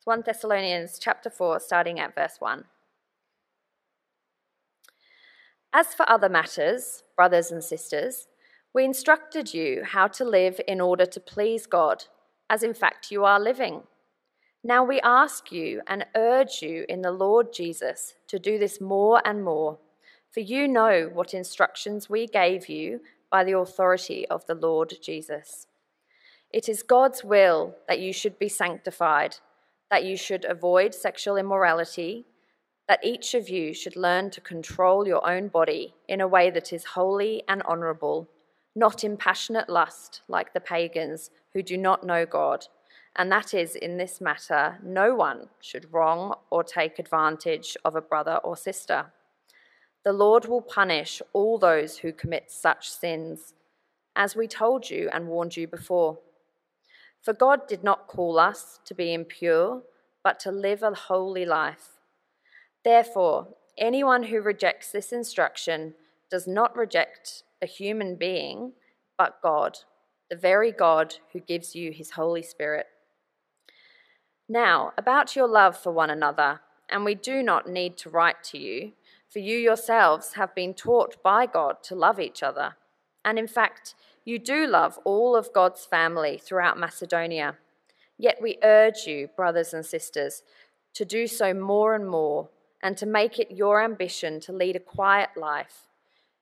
It's 1 Thessalonians chapter 4, starting at verse 1. As for other matters, brothers and sisters, we instructed you how to live in order to please God, as in fact you are living. Now we ask you and urge you in the Lord Jesus to do this more and more, for you know what instructions we gave you by the authority of the Lord Jesus. It is God's will that you should be sanctified, that you should avoid sexual immorality, that each of you should learn to control your own body in a way that is holy and honourable, not in passionate lust like the pagans who do not know God, and that is, in this matter, no one should wrong or take advantage of a brother or sister. The Lord will punish all those who commit such sins, as we told you and warned you before. For God did not call us to be impure, but to live a holy life. Therefore, anyone who rejects this instruction does not reject a human being, but God, the very God who gives you his Holy Spirit. Now, about your love for one another, and we do not need to write to you, for you yourselves have been taught by God to love each other. And in fact, you do love all of God's family throughout Macedonia. Yet we urge you, brothers and sisters, to do so more and more, and to make it your ambition to lead a quiet life.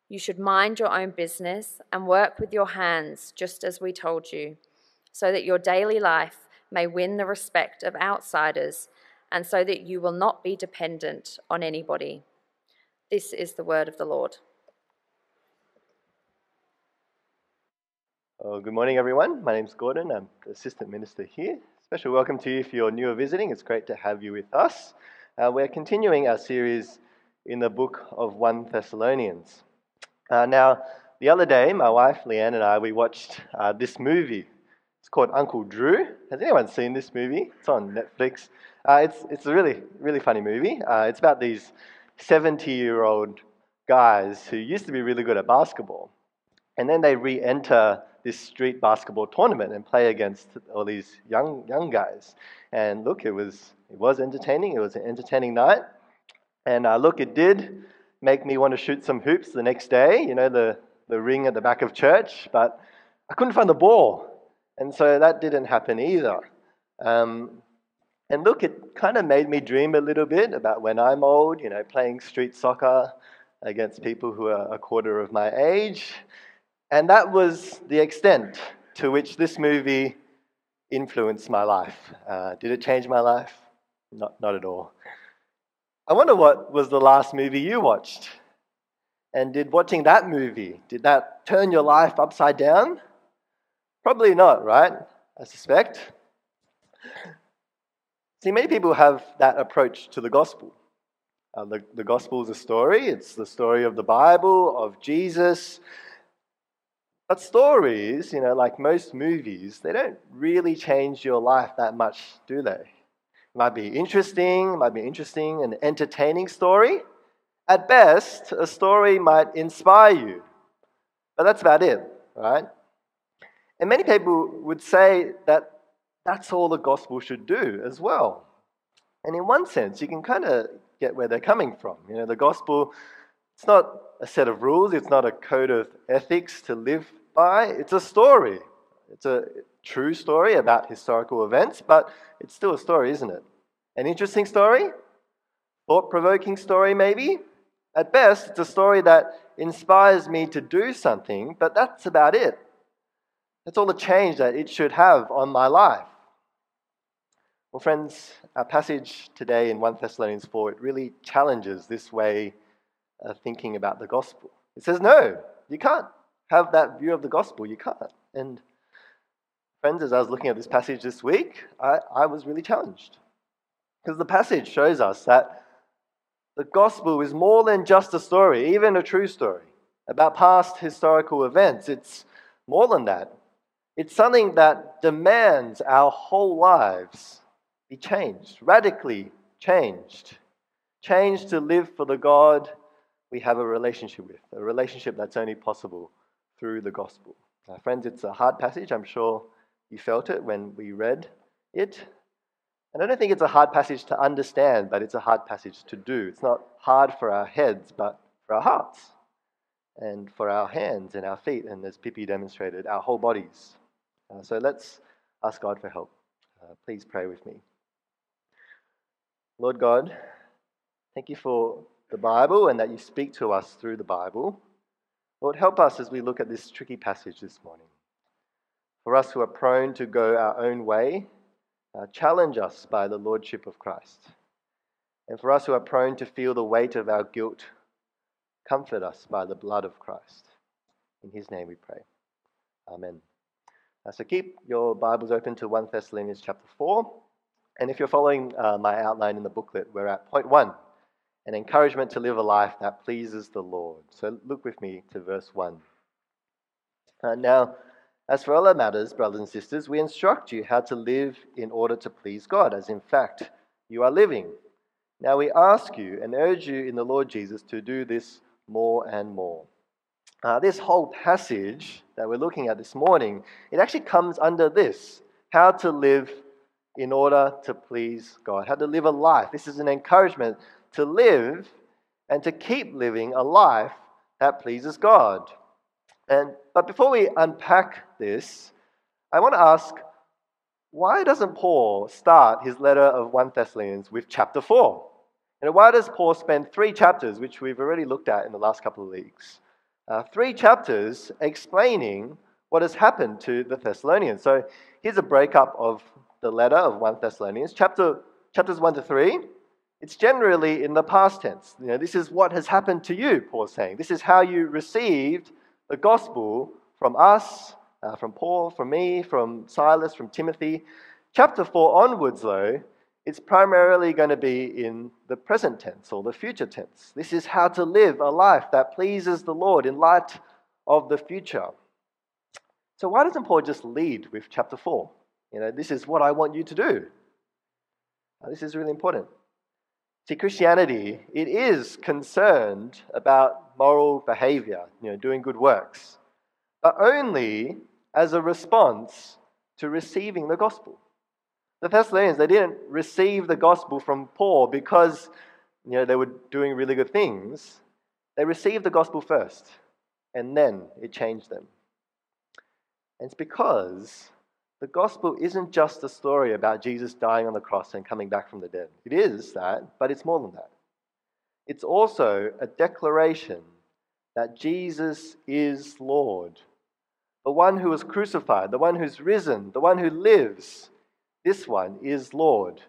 You should mind your own business and work with your hands, just as we told you, so that your daily life may win the respect of outsiders, and so that you will not be dependent on anybody. This is the word of the Lord. Oh, good morning, everyone. My name's Gordon. I'm the assistant minister here. Special welcome to you if you're new or visiting. It's great to have you with us. We're continuing our series in the book of 1 Thessalonians. Now, the other day, my wife, Leanne, and I, we watched this movie. It's called Uncle Drew. Has anyone seen this movie? It's on Netflix. It's a really, really funny movie. It's about these 70-year-old guys who used to be really good at basketball. And then they re-enter this street basketball tournament and play against all these young guys. And look, it was entertaining. It was an entertaining night. And look, it did make me want to shoot some hoops the next day, you know, the ring at the back of church, but I couldn't find the ball. And so that didn't happen either. And look, it kind of made me dream a little bit about when I'm old, you know, playing street soccer against people who are a quarter of my age. And that was the extent to which this movie influenced my life. Did it change my life? Not at all. I wonder what was the last movie you watched? And did watching that movie, did that turn your life upside down? Probably not, right? I suspect. See, many people have that approach to the gospel. The gospel is a story. It's the story of the Bible, of Jesus. But stories, you know, like most movies, they don't really change your life that much, do they? Might be interesting, an entertaining story. At best, a story might inspire you. But that's about it, right? And many people would say that that's all the gospel should do as well. And in one sense, you can kind of get where they're coming from. You know, the gospel, it's not a set of rules. It's not a code of ethics to live by. It's a story. It's a true story about historical events, but it's still a story, isn't it? An interesting story? Thought-provoking story, maybe? At best, it's a story that inspires me to do something, but that's about it. That's all the change that it should have on my life. Well, friends, our passage today in 1 Thessalonians 4, it really challenges this way of thinking about the gospel. It says, no, you can't have that view of the gospel. You can't. And friends, as I was looking at this passage this week, I was really challenged. Because the passage shows us that the gospel is more than just a story, even a true story, about past historical events. It's more than that. It's something that demands our whole lives be changed, radically changed. Changed to live for the God we have a relationship with, a relationship that's only possible through the gospel. Friends, it's a hard passage. I'm sure you felt it when we read it. And I don't think it's a hard passage to understand, but it's a hard passage to do. It's not hard for our heads, but for our hearts and for our hands and our feet, and as Pippi demonstrated, our whole bodies. So let's ask God for help. Please pray with me. Lord God, thank you for the Bible and that you speak to us through the Bible. Lord, help us as we look at this tricky passage this morning. For us who are prone to go our own way, challenge us by the Lordship of Christ. And for us who are prone to feel the weight of our guilt, comfort us by the blood of Christ. In his name we pray. Amen. So keep your Bibles open to 1 Thessalonians chapter 4. And if you're following my outline in the booklet, we're at point 1, an encouragement to live a life that pleases the Lord. So look with me to verse 1. Now, as for other matters, brothers and sisters, we instruct you how to live in order to please God, as in fact you are living. Now we ask you and urge you in the Lord Jesus to do this more and more. This whole passage that we're looking at this morning, it actually comes under this, how to live in order to please God, how to live a life. This is an encouragement to live and to keep living a life that pleases God. But before we unpack this, I want to ask, why doesn't Paul start his letter of 1 Thessalonians with chapter 4? And why does Paul spend 3 chapters, which we've already looked at in the last couple of weeks, 3 chapters explaining what has happened to the Thessalonians? So here's a breakup of the letter of 1 Thessalonians. Chapters 1 to 3, it's generally in the past tense. You know, this is what has happened to you, Paul's saying. This is how you received the gospel from us, from Paul, from me, from Silas, from Timothy. Chapter 4 onwards, though, it's primarily going to be in the present tense or the future tense. This is how to live a life that pleases the Lord in light of the future. So why doesn't Paul just lead with chapter 4? You know, this is what I want you to do. Now, this is really important. See, Christianity, it is concerned about moral behavior, you know, doing good works, but only as a response to receiving the gospel. The Thessalonians, they didn't receive the gospel from Paul because, you know, they were doing really good things. They received the gospel first, and then it changed them. And it's because the gospel isn't just a story about Jesus dying on the cross and coming back from the dead. It is that, but it's more than that. It's also a declaration that Jesus is Lord. The one who was crucified, the one who's risen, the one who lives, this one is Lord.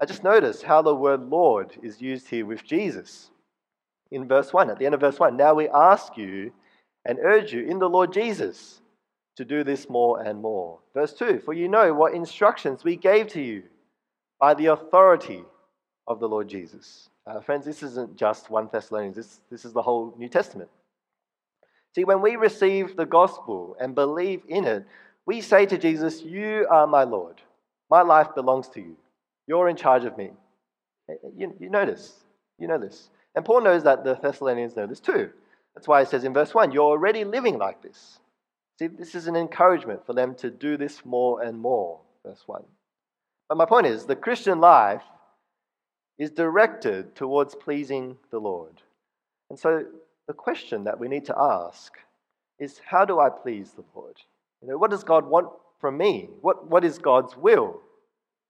I just noticed how the word Lord is used here with Jesus. In verse 1, at the end of verse 1, now we ask you and urge you in the Lord Jesus to do this more and more. Verse 2, for you know what instructions we gave to you by the authority of the Lord Jesus. Friends, this isn't just 1 Thessalonians. This is the whole New Testament. See, when we receive the gospel and believe in it, we say to Jesus, you are my Lord. My life belongs to you. You're in charge of me. You know this. You know this. And Paul knows that the Thessalonians know this too. That's why he says in verse 1, you're already living like this. See, this is an encouragement for them to do this more and more, verse 1. But my point is, the Christian life is directed towards pleasing the Lord. And so the question that we need to ask is, how do I please the Lord? You know, what does God want from me? What is God's will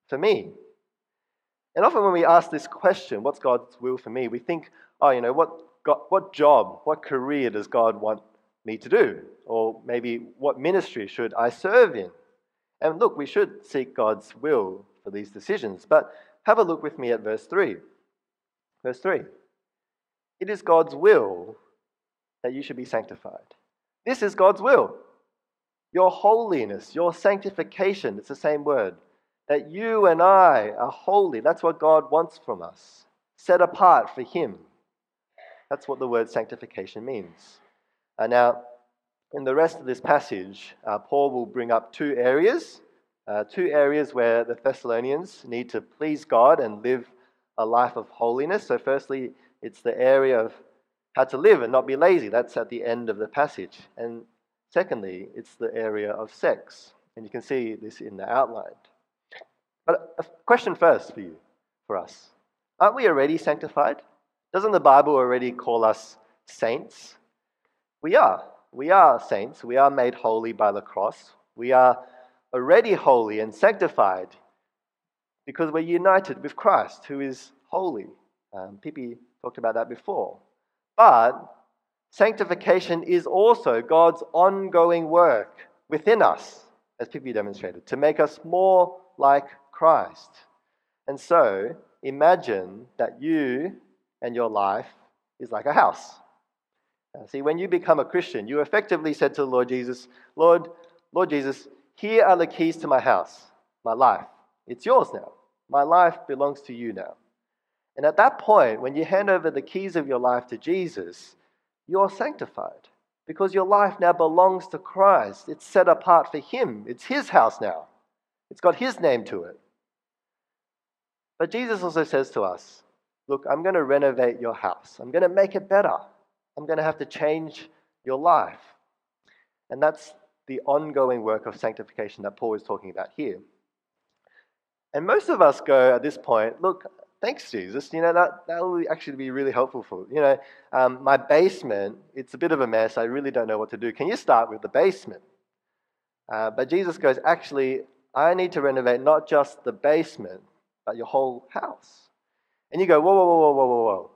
for me? And often when we ask this question, what's God's will for me, we think, oh, you know, what job, what career does God want me to do? Or maybe what ministry should I serve in? And look, we should seek God's will for these decisions. But have a look with me at verse 3. Verse 3. It is God's will that you should be sanctified. This is God's will. Your holiness, your sanctification, it's the same word, that you and I are holy. That's what God wants from us, set apart for him. That's what the word sanctification means. Now, in the rest of this passage, Paul will bring up two areas where the Thessalonians need to please God and live a life of holiness. So firstly, it's the area of how to live and not be lazy. That's at the end of the passage. And secondly, it's the area of sex. And you can see this in the outline. But a question first for us. Aren't we already sanctified? Doesn't the Bible already call us saints? We are. We are saints. We are made holy by the cross. We are already holy and sanctified because we're united with Christ, who is holy. Pippi talked about that before. But sanctification is also God's ongoing work within us, as Pippi demonstrated, to make us more like Christ. And so, imagine that you and your life is like a house. Now, see, when you become a Christian, you effectively said to the Lord Jesus, Lord Jesus, here are the keys to my house, my life. It's yours now. My life belongs to you now. And at that point, when you hand over the keys of your life to Jesus, you're sanctified because your life now belongs to Christ. It's set apart for Him. It's His house now. It's got His name to it. But Jesus also says to us, look, I'm going to renovate your house. I'm going to make it better. I'm going to have to change your life. And that's the ongoing work of sanctification that Paul is talking about here. And most of us go at this point, look, thanks, Jesus. You know, that will actually be really helpful for you. You know, my basement, it's a bit of a mess. I really don't know what to do. Can you start with the basement? But Jesus goes, actually, I need to renovate not just the basement, but your whole house. And you go, whoa.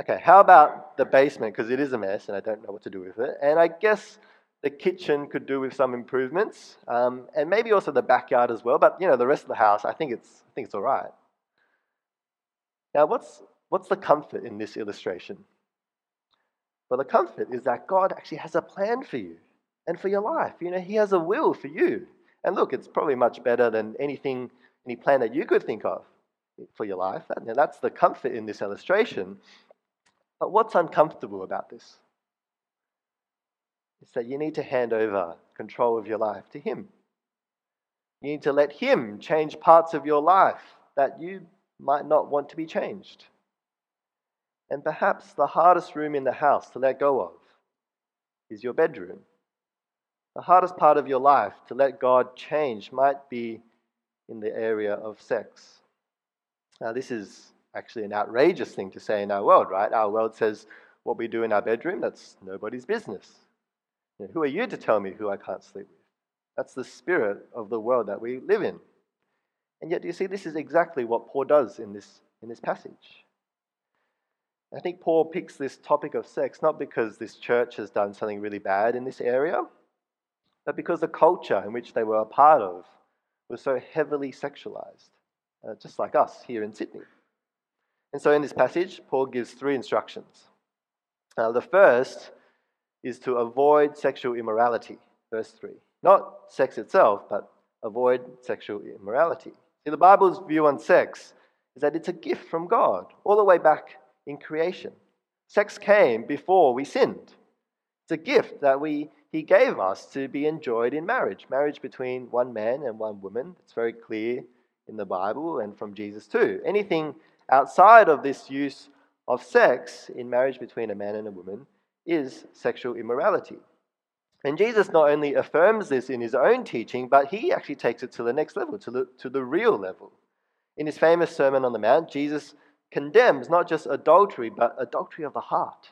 Okay, how about the basement? Because it is a mess and I don't know what to do with it. And I guess the kitchen could do with some improvements, and maybe also the backyard as well. But, you know, the rest of the house, I think it's all right. Now, what's the comfort in this illustration? Well, the comfort is that God actually has a plan for you and for your life. You know, He has a will for you. And look, it's probably much better than any plan that you could think of for your life. Now, that's the comfort in this illustration. But what's uncomfortable about this? It's that you need to hand over control of your life to Him. You need to let Him change parts of your life that you might not want to be changed. And perhaps the hardest room in the house to let go of is your bedroom. The hardest part of your life to let God change might be in the area of sex. Now, this is actually an outrageous thing to say in our world, right? Our world says what we do in our bedroom, that's nobody's business. You know, who are you to tell me who I can't sleep with? That's the spirit of the world that we live in. And yet, do you see, this is exactly what Paul does in this passage. I think Paul picks this topic of sex not because this church has done something really bad in this area, but because the culture in which they were a part of was so heavily sexualized, just like us here in Sydney. And so in this passage, Paul gives three instructions. The first is to avoid sexual immorality, verse 3. Not sex itself, but avoid sexual immorality. See, the Bible's view on sex is that it's a gift from God, all the way back in creation. Sex came before we sinned. It's a gift that He gave us to be enjoyed in marriage. Marriage between one man and one woman. It's very clear in the Bible and from Jesus too. Anything outside of this use of sex in marriage between a man and a woman is sexual immorality. And Jesus not only affirms this in His own teaching, but He actually takes it to the next level, to the real level. In His famous Sermon on the Mount, Jesus condemns not just adultery, but adultery of the heart.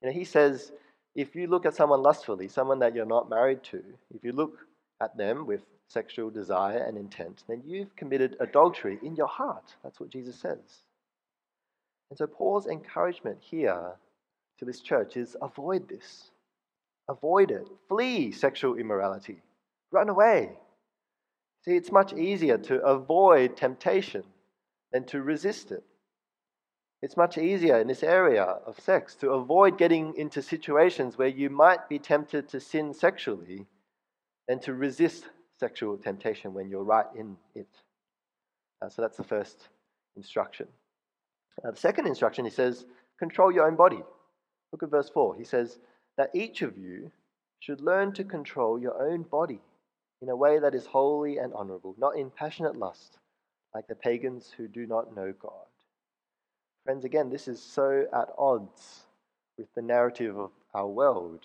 You know, He says, if you look at someone lustfully, someone that you're not married to, if you look at them with sexual desire and intent, then you've committed adultery in your heart. That's what Jesus says. And so Paul's encouragement here to this church is avoid this. Avoid it. Flee sexual immorality. Run away. See, it's much easier to avoid temptation than to resist it. It's much easier in this area of sex to avoid getting into situations where you might be tempted to sin sexually than to resist sexual temptation when you're right in it. So that's the first instruction. The second instruction, he says, control your own body. Look at verse 4. He says that each of you should learn to control your own body in a way that is holy and honorable, not in passionate lust, like the pagans who do not know God. Friends, again, this is so at odds with the narrative of our world.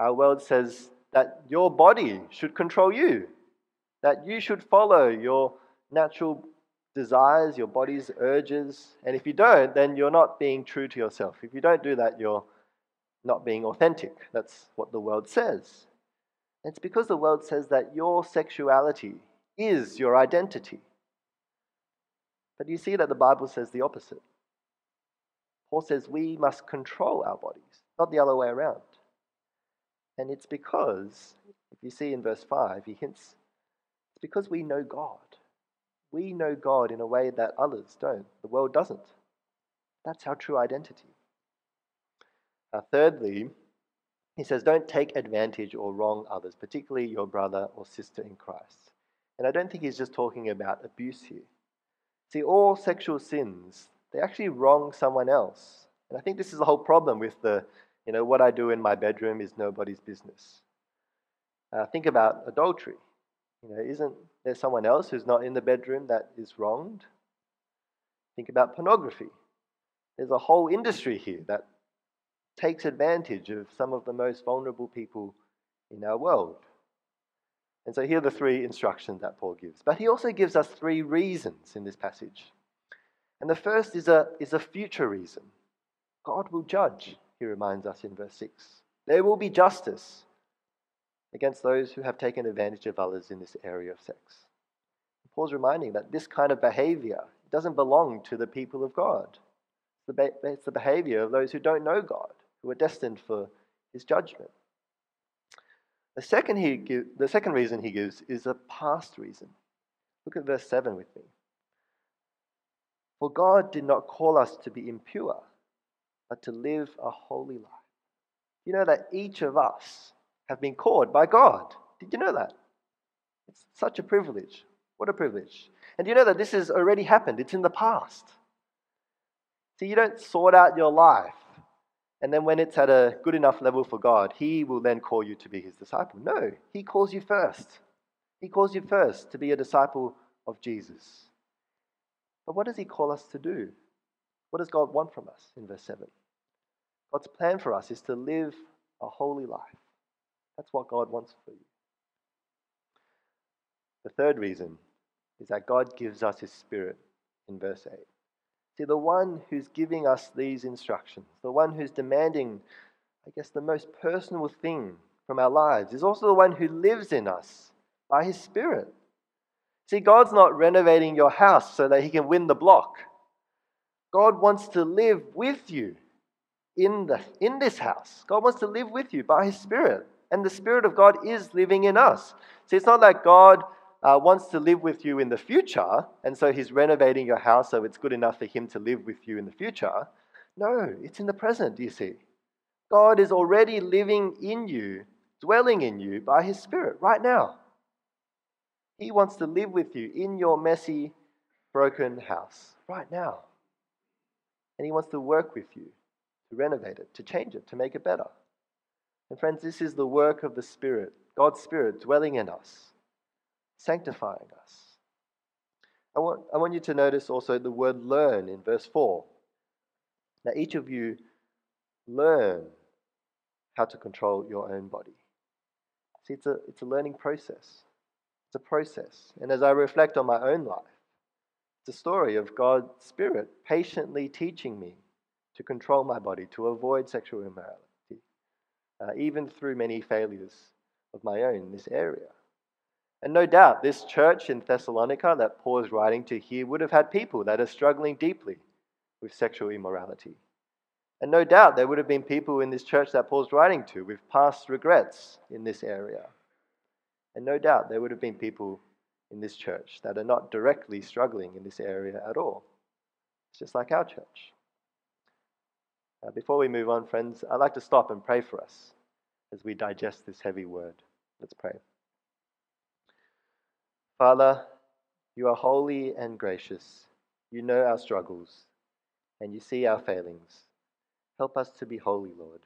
Our world says that your body should control you, that you should follow your natural desires, your body's urges. And if you don't, then you're not being true to yourself. If you don't do that, you're not being authentic. That's what the world says. It's because the world says that your sexuality is your identity. But you see that the Bible says the opposite. Paul says we must control our bodies, not the other way around. And it's because, if you see in verse 5, he hints, it's because we know God. We know God in a way that others don't. The world doesn't. That's our true identity. Now, thirdly, he says, don't take advantage or wrong others, particularly your brother or sister in Christ. And I don't think he's just talking about abuse here. See, all sexual sins, they actually wrong someone else. And I think this is the whole problem with the, what I do in my bedroom is nobody's business. Think about adultery. Isn't there someone else who's not in the bedroom that is wronged? Think about pornography. There's a whole industry here that takes advantage of some of the most vulnerable people in our world. And so here are the three instructions that Paul gives. But he also gives us three reasons in this passage. And the first is a future reason. God will judge, he reminds us in verse 6. There will be justice against those who have taken advantage of others in this area of sex. Paul's reminding that this kind of behavior doesn't belong to the people of God. It's the behavior of those who don't know God, who are destined for his judgment. The second reason he gives is a past reason. Look at verse 7 with me. For God did not call us to be impure, but to live a holy life. You know that each of us have been called by God. Did you know that? It's such a privilege. What a privilege. And you know that this has already happened. It's in the past. See, you don't sort out your life, and then when it's at a good enough level for God, he will then call you to be his disciple. No, he calls you first. He calls you first to be a disciple of Jesus. But what does he call us to do? What does God want from us in verse 7? God's plan for us is to live a holy life. That's what God wants for you. The third reason is that God gives us his Spirit in verse 8. See, the one who's giving us these instructions, the one who's demanding, the most personal thing from our lives is also the one who lives in us by his Spirit. See, God's not renovating your house so that he can win the block. God wants to live with you in this house. God wants to live with you by his Spirit. And the Spirit of God is living in us. See, it's not like God wants to live with you in the future, and so he's renovating your house so it's good enough for him to live with you in the future. No, it's in the present, you see. God is already living in you, dwelling in you by his Spirit right now. He wants to live with you in your messy, broken house right now. And he wants to work with you to renovate it, to change it, to make it better. And friends, this is the work of the Spirit, God's Spirit dwelling in us, sanctifying us. I want you to notice also the word learn in verse 4. Now each of you learn how to control your own body. See, it's a learning process. It's a process. And as I reflect on my own life, it's a story of God's Spirit patiently teaching me to control my body, to avoid sexual immorality, even through many failures of my own in this area. And no doubt this church in Thessalonica that Paul is writing to here would have had people that are struggling deeply with sexual immorality. And no doubt there would have been people in this church that Paul's writing to with past regrets in this area. And no doubt there would have been people in this church that are not directly struggling in this area at all. It's just like our church. Now, before we move on, friends, I'd like to stop and pray for us as we digest this heavy word. Let's pray. Father, you are holy and gracious. You know our struggles and you see our failings. Help us to be holy, Lord.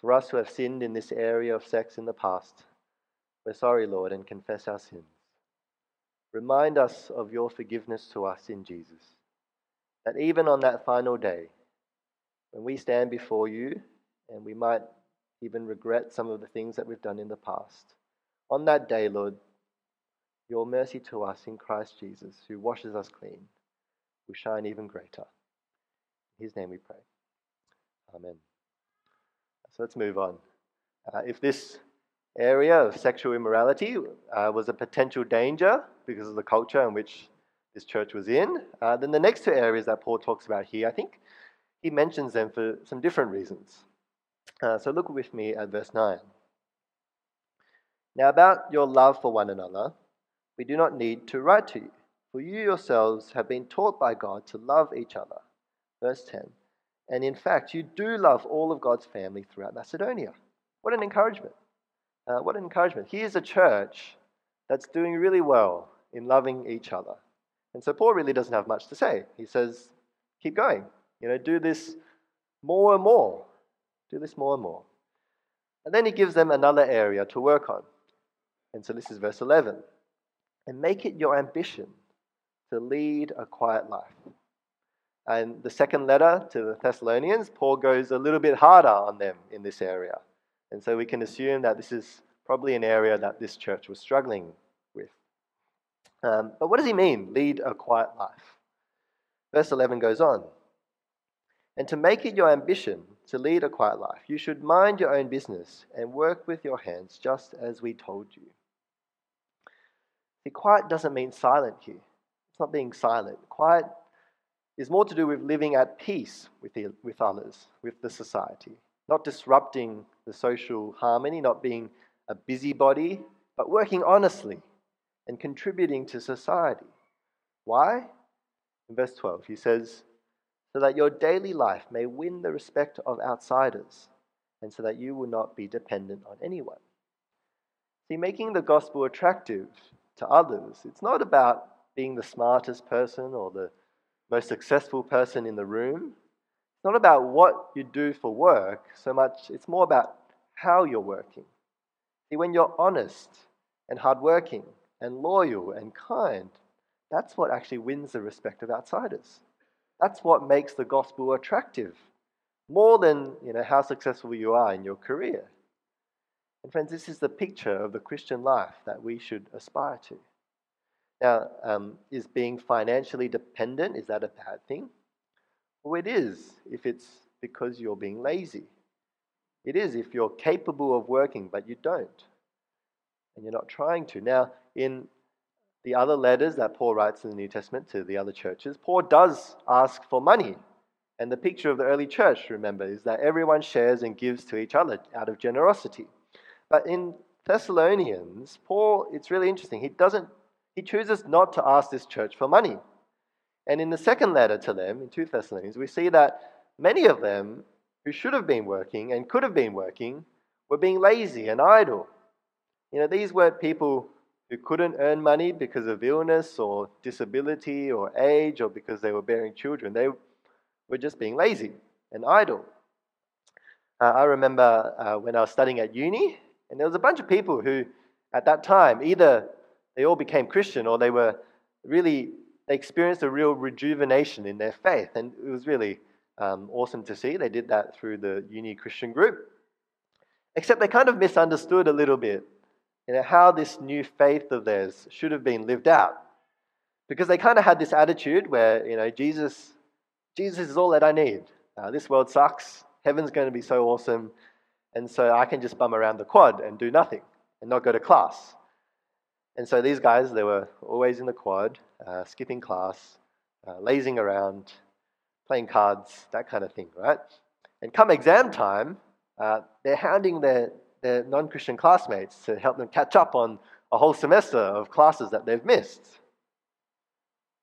For us who have sinned in this area of sex in the past, we're sorry, Lord, and confess our sins. Remind us of your forgiveness to us in Jesus, that even on that final day, when we stand before you and we might even regret some of the things that we've done in the past, on that day, Lord, Your mercy to us in Christ Jesus, who washes us clean, will shine even greater. In his name we pray. Amen. So let's move on. If this area of sexual immorality was a potential danger because of the culture in which this church was in, then the next two areas that Paul talks about here, I think he mentions them for some different reasons. So look with me at verse 9. Now about your love for one another, we do not need to write to you, for you yourselves have been taught by God to love each other. Verse 10. And in fact, you do love all of God's family throughout Macedonia. What an encouragement. What an encouragement. Here's a church that's doing really well in loving each other. And so Paul really doesn't have much to say. He says, keep going. You know, do this more and more. Do this more and more. And then he gives them another area to work on. And so this is verse 11. And make it your ambition to lead a quiet life. And the second letter to the Thessalonians, Paul goes a little bit harder on them in this area. And so we can assume that this is probably an area that this church was struggling with. But what does he mean, lead a quiet life? Verse 11 goes on. And to make it your ambition to lead a quiet life, you should mind your own business and work with your hands just as we told you. See, quiet doesn't mean silent here. It's not being silent. Quiet is more to do with living at peace with others, with the society. Not disrupting the social harmony, not being a busybody, but working honestly and contributing to society. Why? In verse 12, he says, so that your daily life may win the respect of outsiders, and so that you will not be dependent on anyone. See, making the gospel attractive to others, it's not about being the smartest person or the most successful person in the room. It's not about what you do for work so much, it's more about how you're working. See, when you're honest and hardworking and loyal and kind, that's what actually wins the respect of outsiders. That's what makes the gospel attractive, more than, you know, how successful you are in your career. And friends, this is the picture of the Christian life that we should aspire to. Now, is being financially dependent, is that a bad thing? Well, it is if it's because you're being lazy. It is if you're capable of working, but you don't, and you're not trying to. Now, in the other letters that Paul writes in the New Testament to the other churches, Paul does ask for money. And the picture of the early church, remember, is that everyone shares and gives to each other out of generosity. But in Thessalonians, Paul, it's really interesting. He chooses not to ask this church for money. And in the second letter to them, in 2 Thessalonians, we see that many of them who should have been working and could have been working were being lazy and idle. You know, these were people who couldn't earn money because of illness or disability or age or because they were bearing children. They were just being lazy and idle. I remember when I was studying at uni, and there was a bunch of people who, at that time, either they all became Christian or they were really... they experienced a real rejuvenation in their faith, and it was really awesome to see. They did that through the uni Christian group. Except they kind of misunderstood a little bit, you know, how this new faith of theirs should have been lived out, because they kind of had this attitude where, you know, Jesus is all that I need. This world sucks. Heaven's going to be so awesome, and so I can just bum around the quad and do nothing and not go to class. And so these guys, they were always in the quad, skipping class, lazing around, playing cards, that kind of thing, right? And come exam time, they're hounding their non-Christian classmates to help them catch up on a whole semester of classes that they've missed.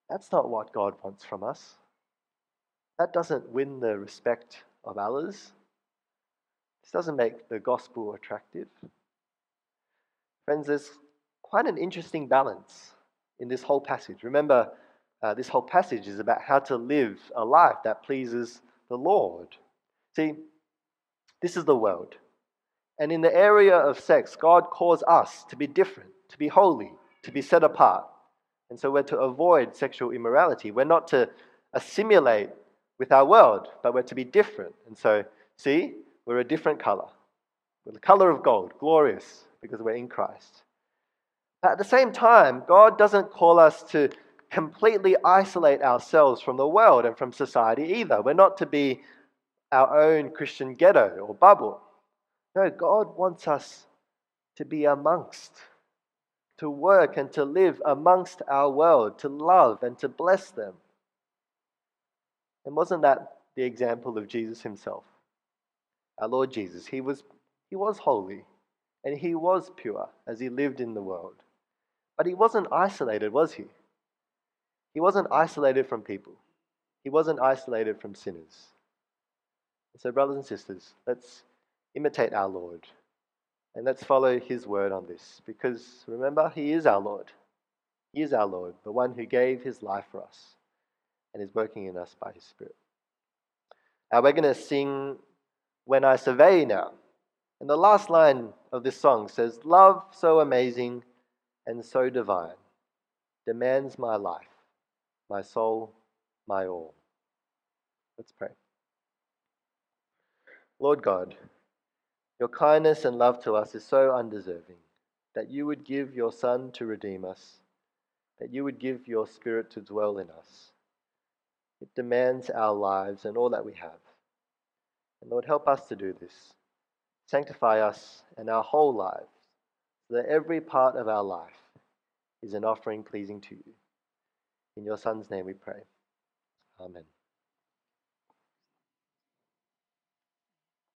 That's not what God wants from us. That doesn't win the respect of others. This doesn't make the gospel attractive. Friends, there's quite an interesting balance in this whole passage. Remember, this whole passage is about how to live a life that pleases the Lord. See, this is the world. And in the area of sex, God calls us to be different, to be holy, to be set apart. And so we're to avoid sexual immorality. We're not to assimilate with our world, but we're to be different. And so, see, we're a different color. We're the color of gold, glorious, because we're in Christ. At the same time, God doesn't call us to completely isolate ourselves from the world and from society either. We're not to be our own Christian ghetto or bubble. No, God wants us to be amongst, to work and to live amongst our world, to love and to bless them. And wasn't that the example of Jesus himself? Our Lord Jesus, he was holy and he was pure as he lived in the world. But he wasn't isolated, was he? He wasn't isolated from people. He wasn't isolated from sinners. And so, brothers and sisters, let's imitate our Lord and let's follow his word on this, because remember, he is our Lord. He is our Lord, the one who gave his life for us and is working in us by his Spirit. Now we're going to sing When I Survey now. And the last line of this song says, "Love so amazing and so divine demands my life, my soul, my all." Let's pray. Lord God, your kindness and love to us is so undeserving, that you would give your Son to redeem us, that you would give your Spirit to dwell in us. It demands our lives and all that we have. And Lord, help us to do this. Sanctify us and our whole lives, so that every part of our life is an offering pleasing to you. In your Son's name we pray. Amen.